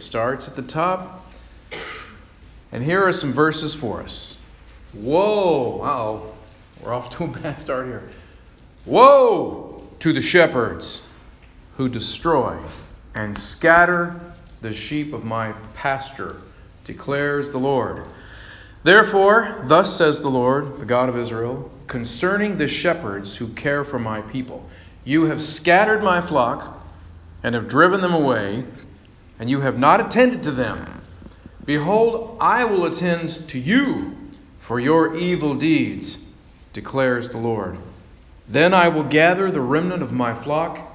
It starts at the top. And here are some verses for us. Woe! Uh-oh. We're off to a bad start here. Woe to the shepherds who destroy and scatter the sheep of my pasture, declares the Lord. Therefore, thus says the Lord, the God of Israel, concerning the shepherds who care for my people. You have scattered my flock and have driven them away, and you have not attended to them. Behold, I will attend to you for your evil deeds, declares the Lord. Then I will gather the remnant of my flock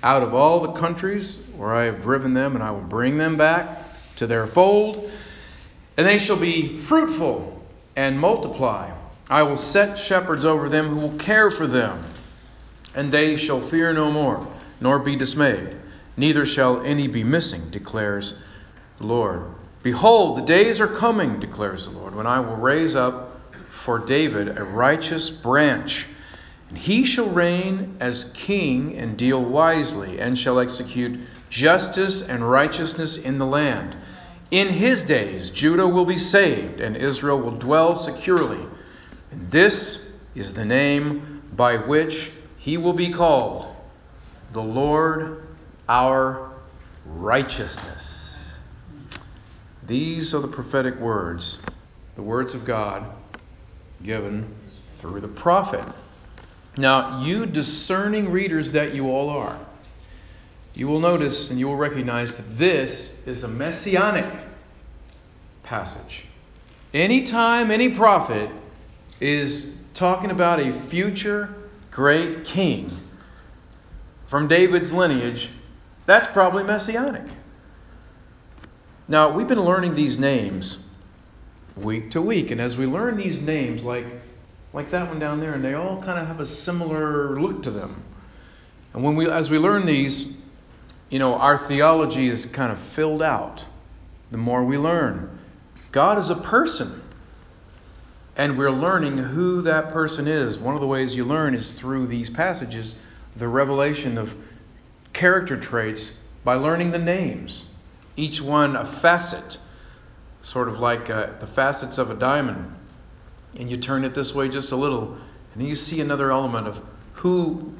out of all the countries where I have driven them, and I will bring them back to their fold, and they shall be fruitful and multiply. I will set shepherds over them who will care for them, and they shall fear no more, nor be dismayed. Neither shall any be missing, declares the Lord. Behold, the days are coming, declares the Lord, when I will raise up for David a righteous branch, and he shall reign as king and deal wisely, and shall execute justice and righteousness in the land. In his days Judah will be saved, and Israel will dwell securely. And this is the name by which he will be called, the Lord our righteousness. These are the prophetic words, the words of God given through the prophet. Now, you discerning readers that you all are, you will notice and you will recognize that this is a messianic passage. Anytime any prophet is talking about a future great king from David's lineage, that's probably messianic. Now, we've been learning these names week to week, and as we learn these names, like that one down there, and they all kind of have a similar look to them. And as we learn these, our theology is kind of filled out the more we learn. God is a person, and we're learning who that person is. One of the ways you learn is through these passages, the revelation of character traits by learning the names. Each one a facet, sort of like the facets of a diamond. And you turn it this way just a little, and then you see another element of who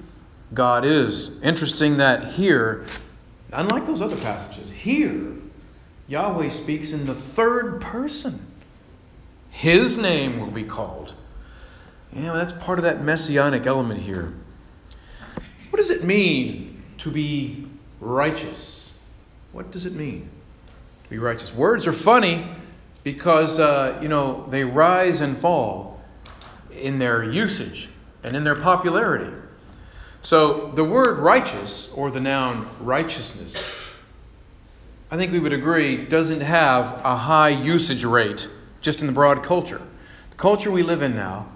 God is. Interesting that here, unlike those other passages, here Yahweh speaks in the third person. His name will be called. That's part of that messianic element here. What does it mean to be righteous? What does it mean to be righteous? Words are funny, because, they rise and fall in their usage and in their popularity. So the word righteous, or the noun righteousness, I think we would agree, doesn't have a high usage rate just in the broad culture. The culture we live in now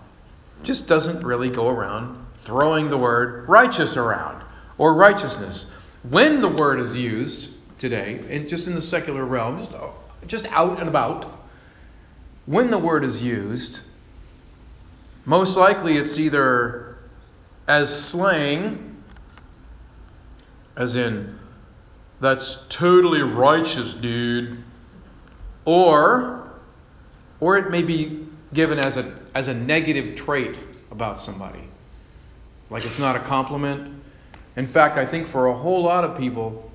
just doesn't really go around throwing the word righteous around, or righteousness. When the word is used today, and just in the secular realm, just out and about, when the word is used, most likely it's either as slang, as in, that's totally righteous, dude, or it may be given as a negative trait about somebody. Like it's not a compliment. In fact, I think for a whole lot of people,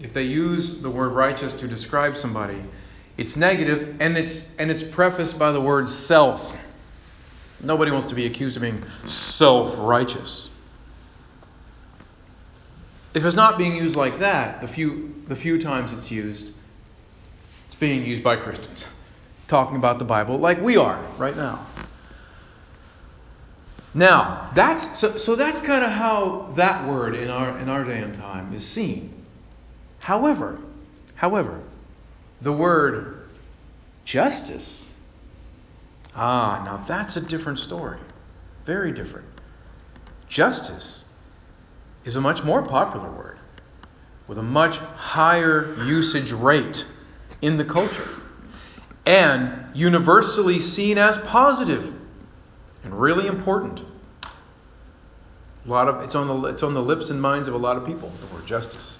if they use the word righteous to describe somebody, it's negative, and it's prefaced by the word self. Nobody wants to be accused of being self-righteous. If it's not being used like that, the few times it's used, it's being used by Christians talking about the Bible like we are right now. Now, that's kind of how that word in our day and time is seen. However, the word justice, now that's a different story. Very different. Justice is a much more popular word with a much higher usage rate in the culture and universally seen as positive and really important. It's on the lips and minds of a lot of people, the word justice.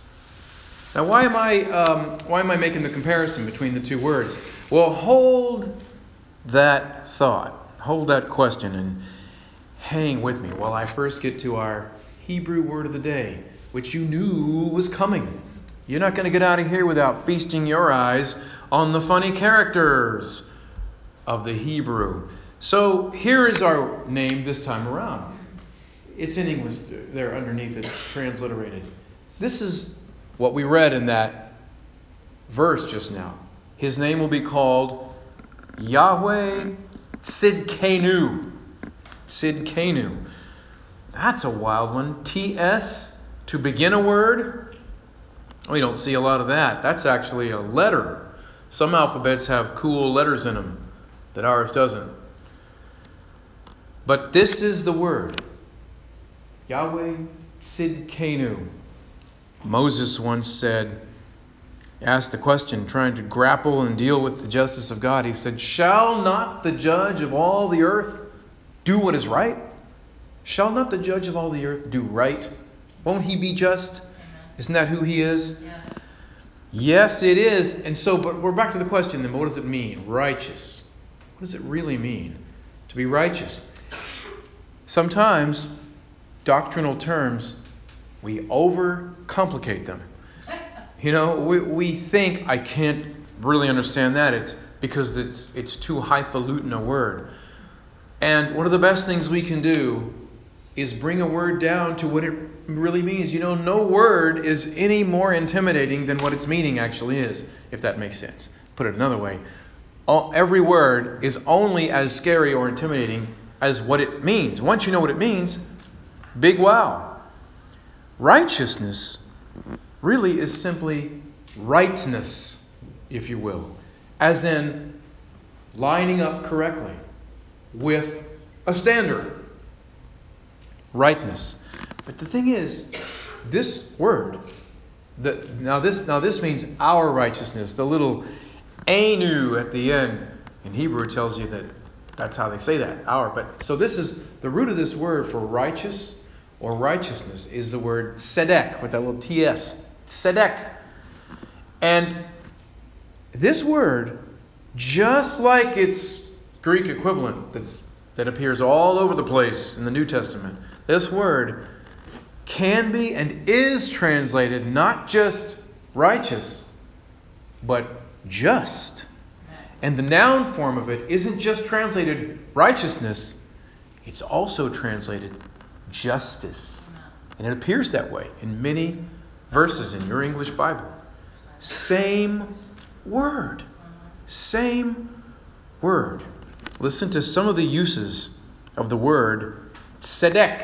Now, why am I making the comparison between the two words? Well, hold that thought, hold that question, and hang with me while I first get to our Hebrew word of the day, which you knew was coming. You're not going to get out of here without feasting your eyes on the funny characters of the Hebrew. So here is our name this time around. It's in English there underneath. It's transliterated. This is what we read in that verse just now. His name will be called Yahweh Tzidkenu. Tzidkenu. That's a wild one. T-S, to begin a word. We don't see a lot of that. That's actually a letter. Some alphabets have cool letters in them that ours doesn't. But this is the word. Yahweh Tzidkenu. Moses once said, asked the question, trying to grapple and deal with the justice of God. He said, shall not the judge of all the earth do what is right? Shall not the judge of all the earth do right? Won't he be just? Isn't that who he is? Yeah. Yes, it is. And so, but we're back to the question then. What does it mean? Righteous. What does it really mean to be righteous? Sometimes, doctrinal terms, we overcomplicate them. You know, we think, I can't really understand that. It's because it's too highfalutin a word. And one of the best things we can do is bring a word down to what it really means. You know, no word is any more intimidating than what its meaning actually is, if that makes sense. Put it another way, every word is only as scary or intimidating as what it means. Once you know what it means, big wow. Righteousness really is simply rightness, if you will, as in lining up correctly with a standard. Rightness. But the thing is, this word, now this means our righteousness, the little anu at the end. In Hebrew it tells you that that's how they say that, our. But so this is the root of this word for righteous or righteousness is the word tzedek, with that little TS, tzedek. And this word, just like its Greek equivalent that appears all over the place in the New Testament, this word can be and is translated not just righteous, but just. And the noun form of it isn't just translated righteousness, it's also translated justice. And it appears that way in many verses in your English Bible. Same word. Same word. Listen to some of the uses of the word tzedek.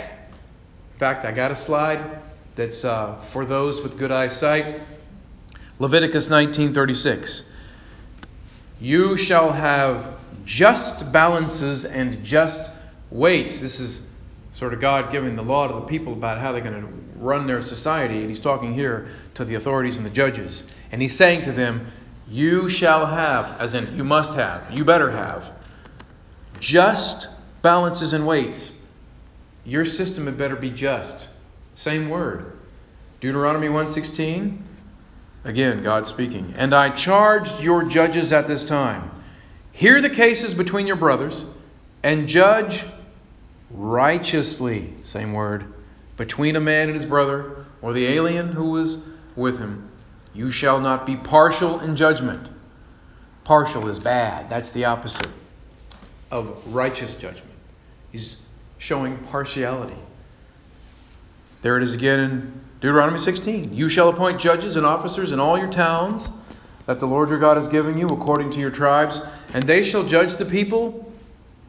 In fact, I got a slide that's for those with good eyesight. Leviticus 19:36. You shall have just balances and just weights. This is sort of God giving the law to the people about how they're going to run their society. And he's talking here to the authorities and the judges. And he's saying to them, you shall have, as in you must have, you better have, just balances and weights. Your system had better be just. Same word. Deuteronomy 1:16. Again, God speaking. And I charged your judges at this time. Hear the cases between your brothers and judge righteously. Same word. Between a man and his brother or the alien who was with him. You shall not be partial in judgment. Partial is bad. That's the opposite of righteous judgment. He's showing partiality. There it is again in Deuteronomy 16. You shall appoint judges and officers in all your towns that the Lord your God has given you according to your tribes, and they shall judge the people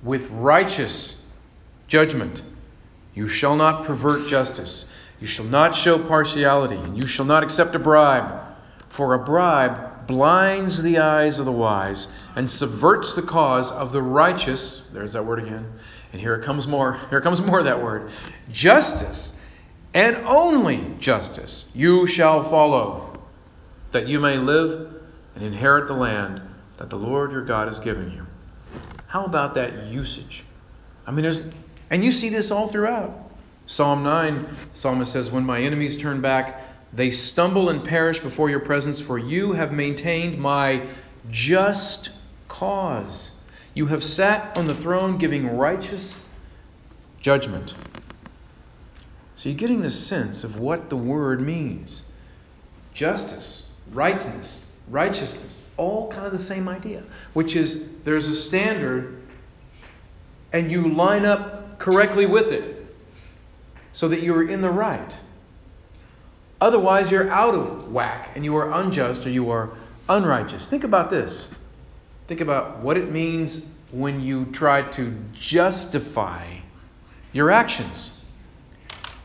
with righteous judgment. You shall not pervert justice. You shall not show partiality, and you shall not accept a bribe, for a bribe blinds the eyes of the wise and subverts the cause of the righteous. There's that word again. And here it comes more. Here comes more of that word. Justice, and only justice, you shall follow, that you may live and inherit the land that the Lord your God has given you. How about that usage? I mean, and you see this all throughout. Psalm 9, the psalmist says, when my enemies turn back, They stumble and perish before your presence, for you have maintained my just cause. You have sat on the throne giving righteous judgment. So you're getting the sense of what the word means. Justice, rightness, righteousness, all kind of the same idea, which is there's a standard and you line up correctly with it so that you're in the right. Otherwise, you're out of whack and you are unjust or you are unrighteous. Think about this. Think about what it means when you try to justify your actions.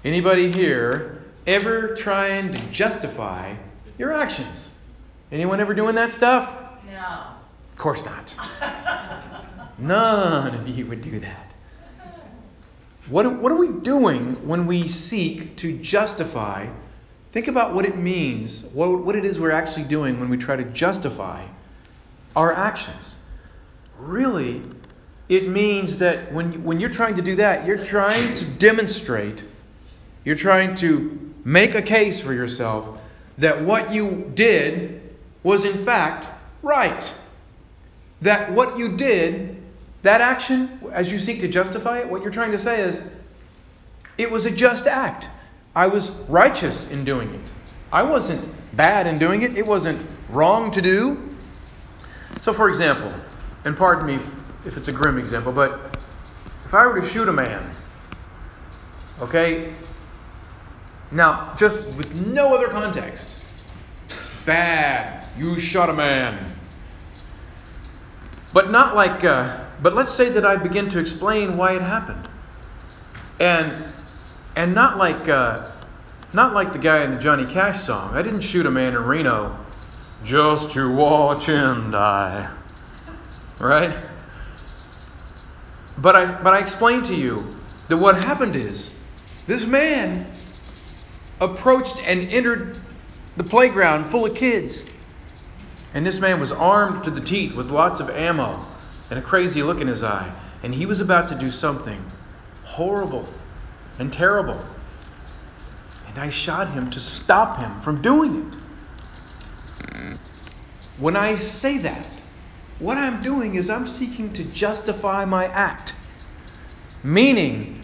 Anybody here ever trying to justify your actions? Anyone ever doing that stuff? No. Of course not. None of you would do that. What are we doing when we seek to justify? Think about what it means, what it is we're actually doing when we try to justify our actions. Really, it means that when you're trying to do that, you're trying to demonstrate, you're trying to make a case for yourself that what you did was in fact right. That what you did, that action, as you seek to justify it, what you're trying to say is, it was a just act. I was righteous in doing it. I wasn't bad in doing it. It wasn't wrong to do. So for example, and pardon me if it's a grim example, but if I were to shoot a man, okay? Now, just with no other context. Bad. You shot a man. But not like... but let's say that I begin to explain why it happened. And not like the guy in the Johnny Cash song. I didn't shoot a man in Reno just to watch him die. Right? But I explained to you that what happened is this man approached and entered the playground full of kids. And this man was armed to the teeth with lots of ammo and a crazy look in his eye. And he was about to do something horrible and terrible. And I shot him to stop him from doing it. When I say that, what I'm doing is I'm seeking to justify my act. Meaning,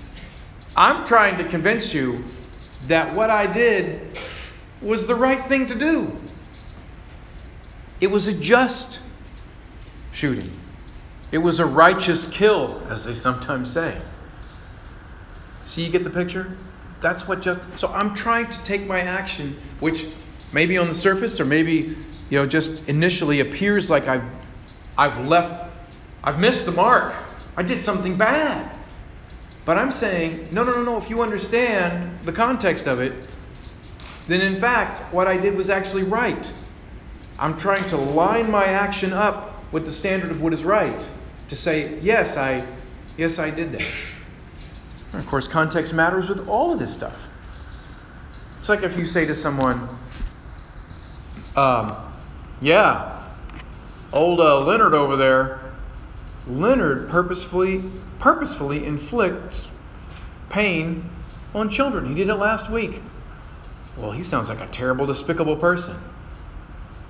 I'm trying to convince you that what I did was the right thing to do. It was a just shooting. It was a righteous kill, as they sometimes say. See, you get the picture? That's what just... So I'm trying to take my action, which maybe on the surface or maybe, just initially appears like I've missed the mark. I did something bad. But I'm saying, no, if you understand the context of it, then in fact, what I did was actually right. I'm trying to line my action up with the standard of what is right to say, yes, I did that. And of course, context matters with all of this stuff. It's like if you say to someone, old Leonard over there, Leonard purposefully inflicts pain on children. He did it last week. Well, he sounds like a terrible, despicable person.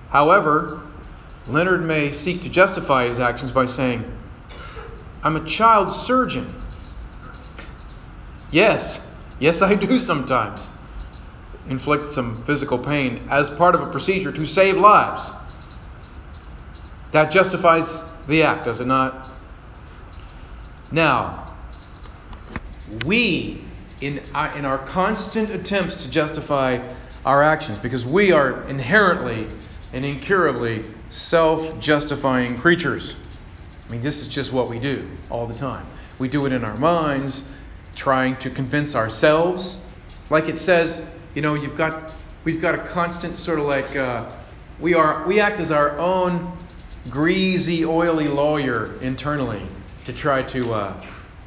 However, Leonard may seek to justify his actions by saying, I'm a child surgeon. Yes, I do sometimes inflict some physical pain as part of a procedure to save lives. That justifies the act, does it not? Now, we, in our constant attempts to justify our actions, because we are inherently and incurably self-justifying creatures. I mean, this is just what we do all the time. We do it in our minds, trying to convince ourselves. Like it says, we've got a constant sort of like, we act as our own greasy, oily lawyer internally to try to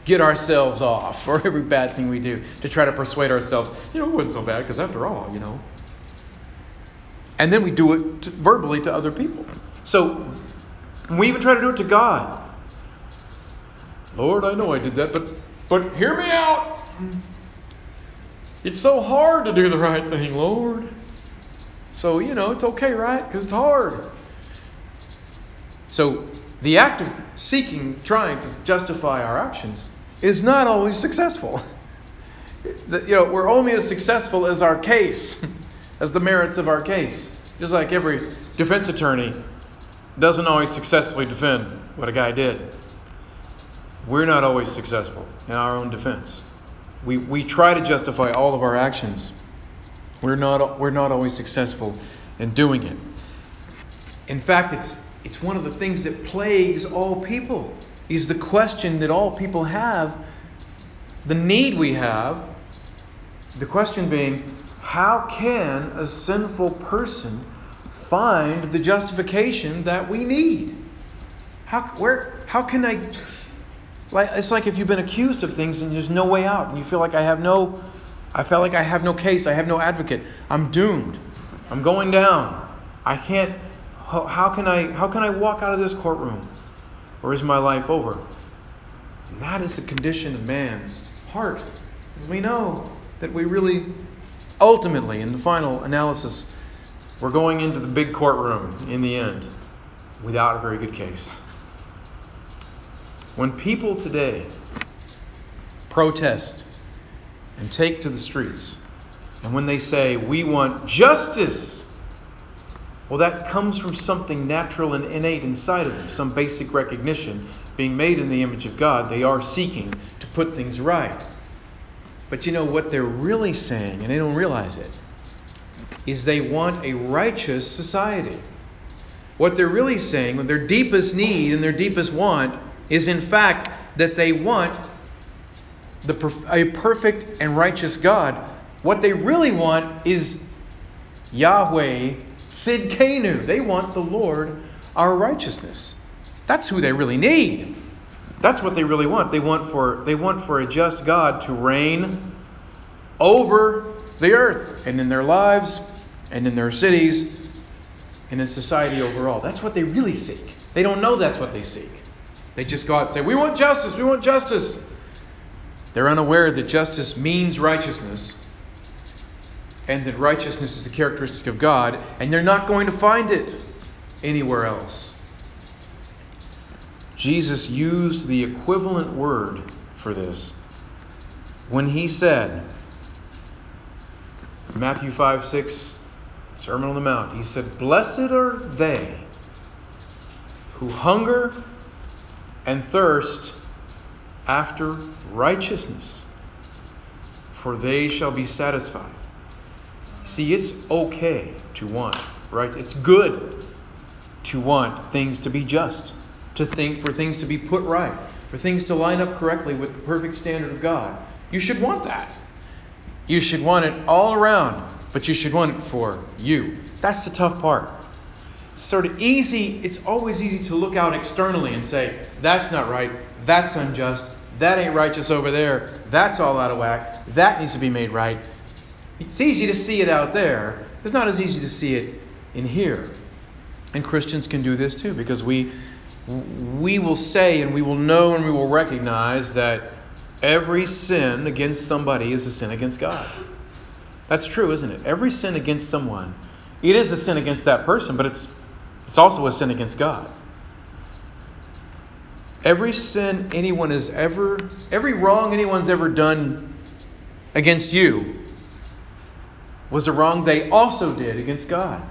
get ourselves off for every bad thing we do, to try to persuade ourselves, it wasn't so bad because after all, And then we do it verbally to other people. So we even try to do it to God. Lord, I know I did that, but hear me out. It's so hard to do the right thing, Lord. So, it's okay, right? Because it's hard. So the act of seeking, trying to justify our actions is not always successful. We're only as successful as our case, as the merits of our case. Just like every defense attorney doesn't always successfully defend what a guy did. We're not always successful in our own defense. We try to justify all of our actions. We're not always successful in doing it. In fact, it's one of the things that plagues all people, is the question that all people have, the need we have, the question being, how can a sinful person find the justification that we need? It's like if you've been accused of things and there's no way out, and you feel like I felt like I have no case, I have no advocate, I'm doomed, I'm going down, I can't. How can I walk out of this courtroom? Or is my life over? And that is the condition of man's heart, as we know that we really, ultimately, in the final analysis, we're going into the big courtroom in the end without a very good case. When people today protest and take to the streets, and when they say, we want justice, well, that comes from something natural and innate inside of them, some basic recognition. Being made in the image of God, they are seeking to put things right. But what they're really saying, and they don't realize it, is they want a righteous society. What they're really saying, when their deepest need and their deepest want is, in fact, that they want a perfect and righteous God. What they really want is Yahweh Tzidkenu. They want the Lord, our righteousness. That's who they really need. That's what they really want. They want for a just God to reign over the earth and in their lives and in their cities and in society overall. That's what they really seek. They don't know that's what they seek. They just go out and say, we want justice, we want justice. They're unaware that justice means righteousness and that righteousness is a characteristic of God, and they're not going to find it anywhere else. Jesus used the equivalent word for this when he said, Matthew 5:6, Sermon on the Mount, he said, blessed are they who hunger and thirst after righteousness, for they shall be satisfied. See, it's okay to want, right? It's good to want things to be just, to think for things to be put right, for things to line up correctly with the perfect standard of God. You should want that. You should want it all around, but you should want it for you. That's the tough part. It's sort of easy. It's always easy to look out externally and say, that's not right, that's unjust, that ain't righteous over there, that's all out of whack, that needs to be made right. It's easy to see it out there. It's not as easy to see it in here. And Christians can do this too, because we will say and we will know and we will recognize that every sin against somebody is a sin against God. That's true, isn't it? Every sin against someone, it is a sin against that person, but it's also a sin against God. Every sin anyone has ever, every wrong anyone's ever done against you was a wrong they also did against God.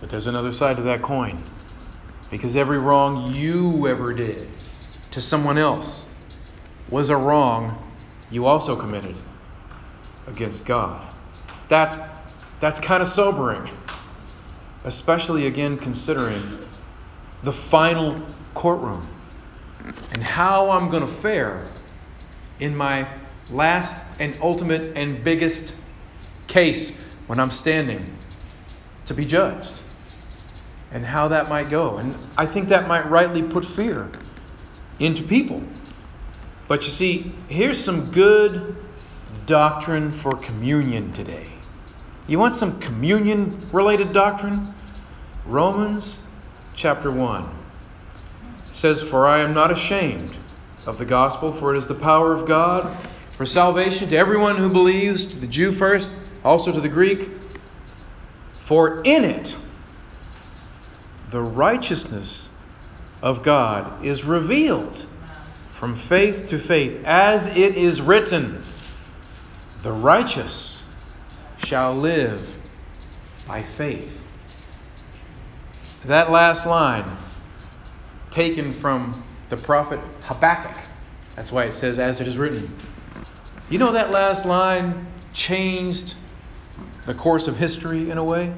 But there's another side to that coin. Because every wrong you ever did to someone else was a wrong you also committed against God. That's kind of sobering, especially again considering the final courtroom and how I'm going to fare in my last and ultimate and biggest case when I'm standing to be judged. And how that might go. And I think that might rightly put fear into people. But you see, here's some good doctrine for communion today. You want some communion-related doctrine? Romans chapter 1 says, for I am not ashamed of the gospel, for it is the power of God for salvation to everyone who believes, to the Jew first, also to the Greek. For in it the righteousness of God is revealed from faith to faith, as it is written, the righteous shall live by faith. That last line, taken from the prophet Habakkuk. That's why it says, as it is written. You know, that last line changed the course of history in a way.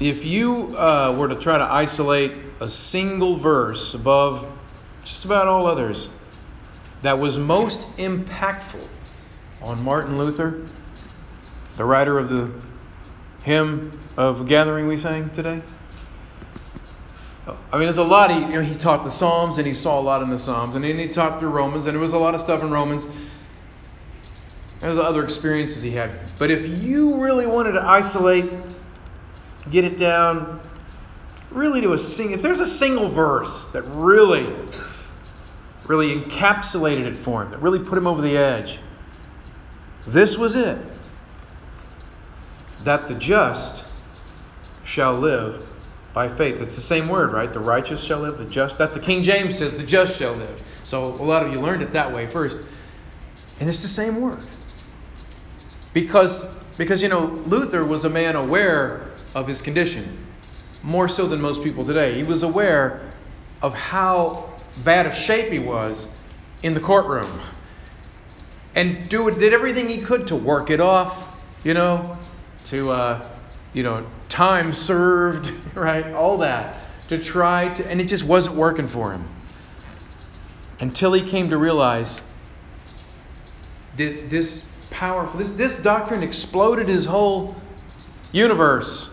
If you were to try to isolate a single verse above just about all others that was most impactful on Martin Luther, the writer of the hymn of gathering we sang today, I mean, there's a lot. He taught the Psalms, and he saw a lot in the Psalms, and then he taught through Romans, and there was a lot of stuff in Romans. There's other experiences he had. But if you really wanted to isolate, get it down, really to a single, if there's a single verse that really encapsulated it for him, that really put him over the edge, this was it. That the just shall live by faith. It's the same word, right? The righteous shall live, the just. That's the King James says, the just shall live. So a lot of you learned it that way first. And it's the same word. Because Luther was a man aware of his condition, more so than most people today. He was aware of how bad of shape he was in the courtroom. And did everything he could to work it off, to, time served, right? All that to and it just wasn't working for him until he came to realize that this doctrine exploded his whole universe,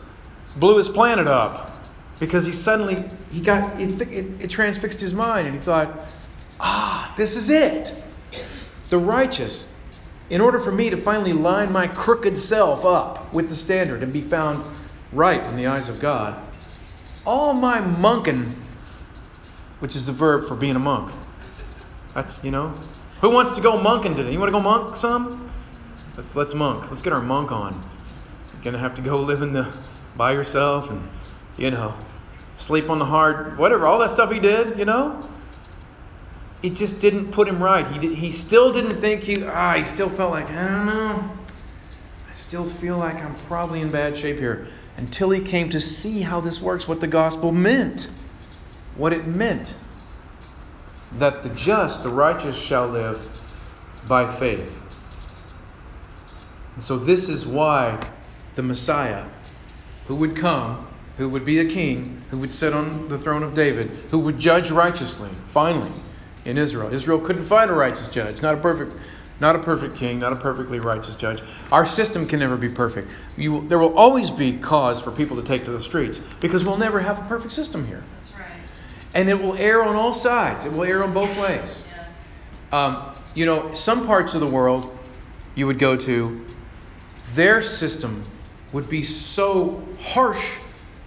blew his planet up, because he suddenly, it transfixed his mind, and he thought, this is it. The righteous, in order for me to finally line my crooked self up with the standard and be found right in the eyes of God, all my monking, which is the verb for being a monk. That's, who wants to go monking today? You want to go monk some? Let's monk. Let's get our monk on. You're going to have to go live by yourself and, sleep on the hard, whatever, all that stuff he did, It just didn't put him right. He still didn't think he still felt like, I don't know. I still feel like I'm probably in bad shape here, until he came to see how this works, what the gospel meant, what it meant, that the righteous shall live by faith. And so this is why the Messiah, who would come, who would be a king, who would sit on the throne of David, who would judge righteously, finally, in Israel. Israel couldn't find a righteous judge, not a perfect king, not a perfectly righteous judge. Our system can never be perfect. There will always be cause for people to take to the streets, because we'll never have a perfect system here. That's right. And it will err on all sides. It will err on both ways. Yes. Some parts of the world you would go to, their system would be so harsh,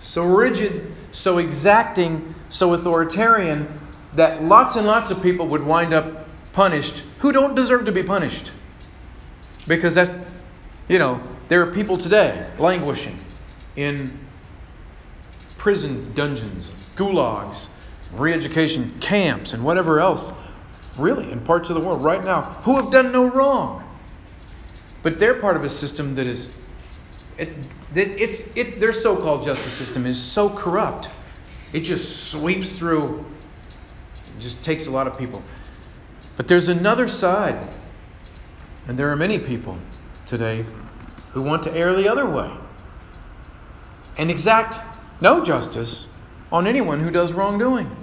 so rigid, so exacting, so authoritarian, that lots and lots of people would wind up punished who don't deserve to be punished, because that's there are people today languishing in prison dungeons, gulags, re-education camps, and whatever else, really, in parts of the world right now, who have done no wrong, but they're part of a system that is their so-called justice system is so corrupt, it just sweeps through, it just takes a lot of people. But there's another side, and there are many people today who want to err the other way and exact no justice on anyone who does wrongdoing.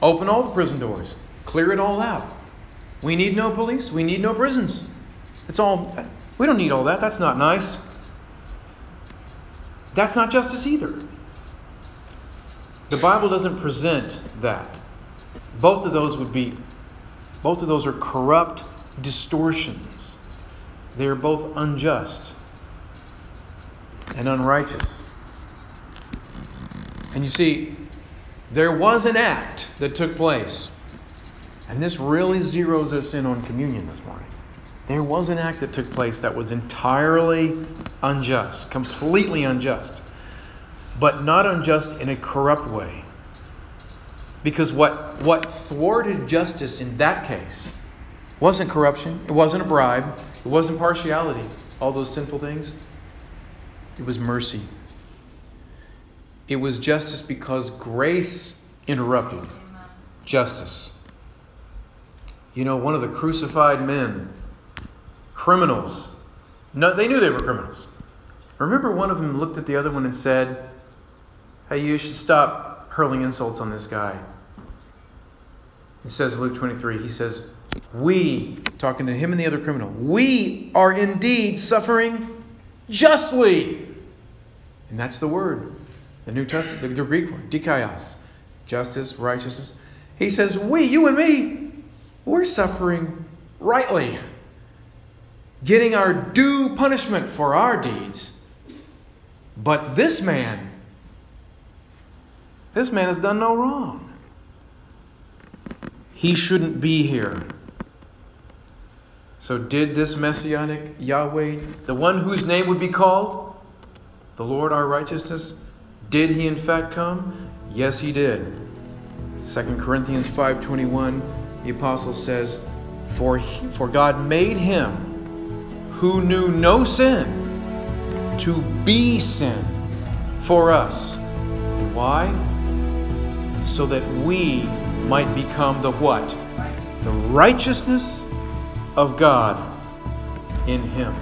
Open all the prison doors. Clear it all out. We need no police. We need no prisons. It's all. We don't need all that. That's not nice. That's not justice either. The Bible doesn't present that. Both of those are corrupt distortions. They are both unjust and unrighteous. And you see, there was an act that took place. And this really zeroes us in on communion this morning. There was an act that took place that was entirely unjust, completely unjust, but not unjust in a corrupt way. Because what thwarted justice in that case wasn't corruption, it wasn't a bribe, it wasn't partiality, all those sinful things. It was mercy. It was justice because grace interrupted justice. You know, one of the crucified men, criminals. No, they knew they were criminals. Remember, one of them looked at the other one and said, "Hey, you should stop hurling insults on this guy." It says in Luke 23, he says, "We," talking to him and the other criminal, "we are indeed suffering justly." And that's the word, the New Testament, the Greek word, dikaios, justice, righteousness. He says, "We," you and me, we're suffering rightly, getting our due punishment for our deeds. But this man has done no wrong. He shouldn't be here. So did this messianic Yahweh, the one whose name would be called the Lord our righteousness, did he in fact come? Yes, he did. 2 Corinthians 5:21, the apostle says, For God made him who knew no sin to be sin for us. Why? So that we might become the what? The righteousness of God in him.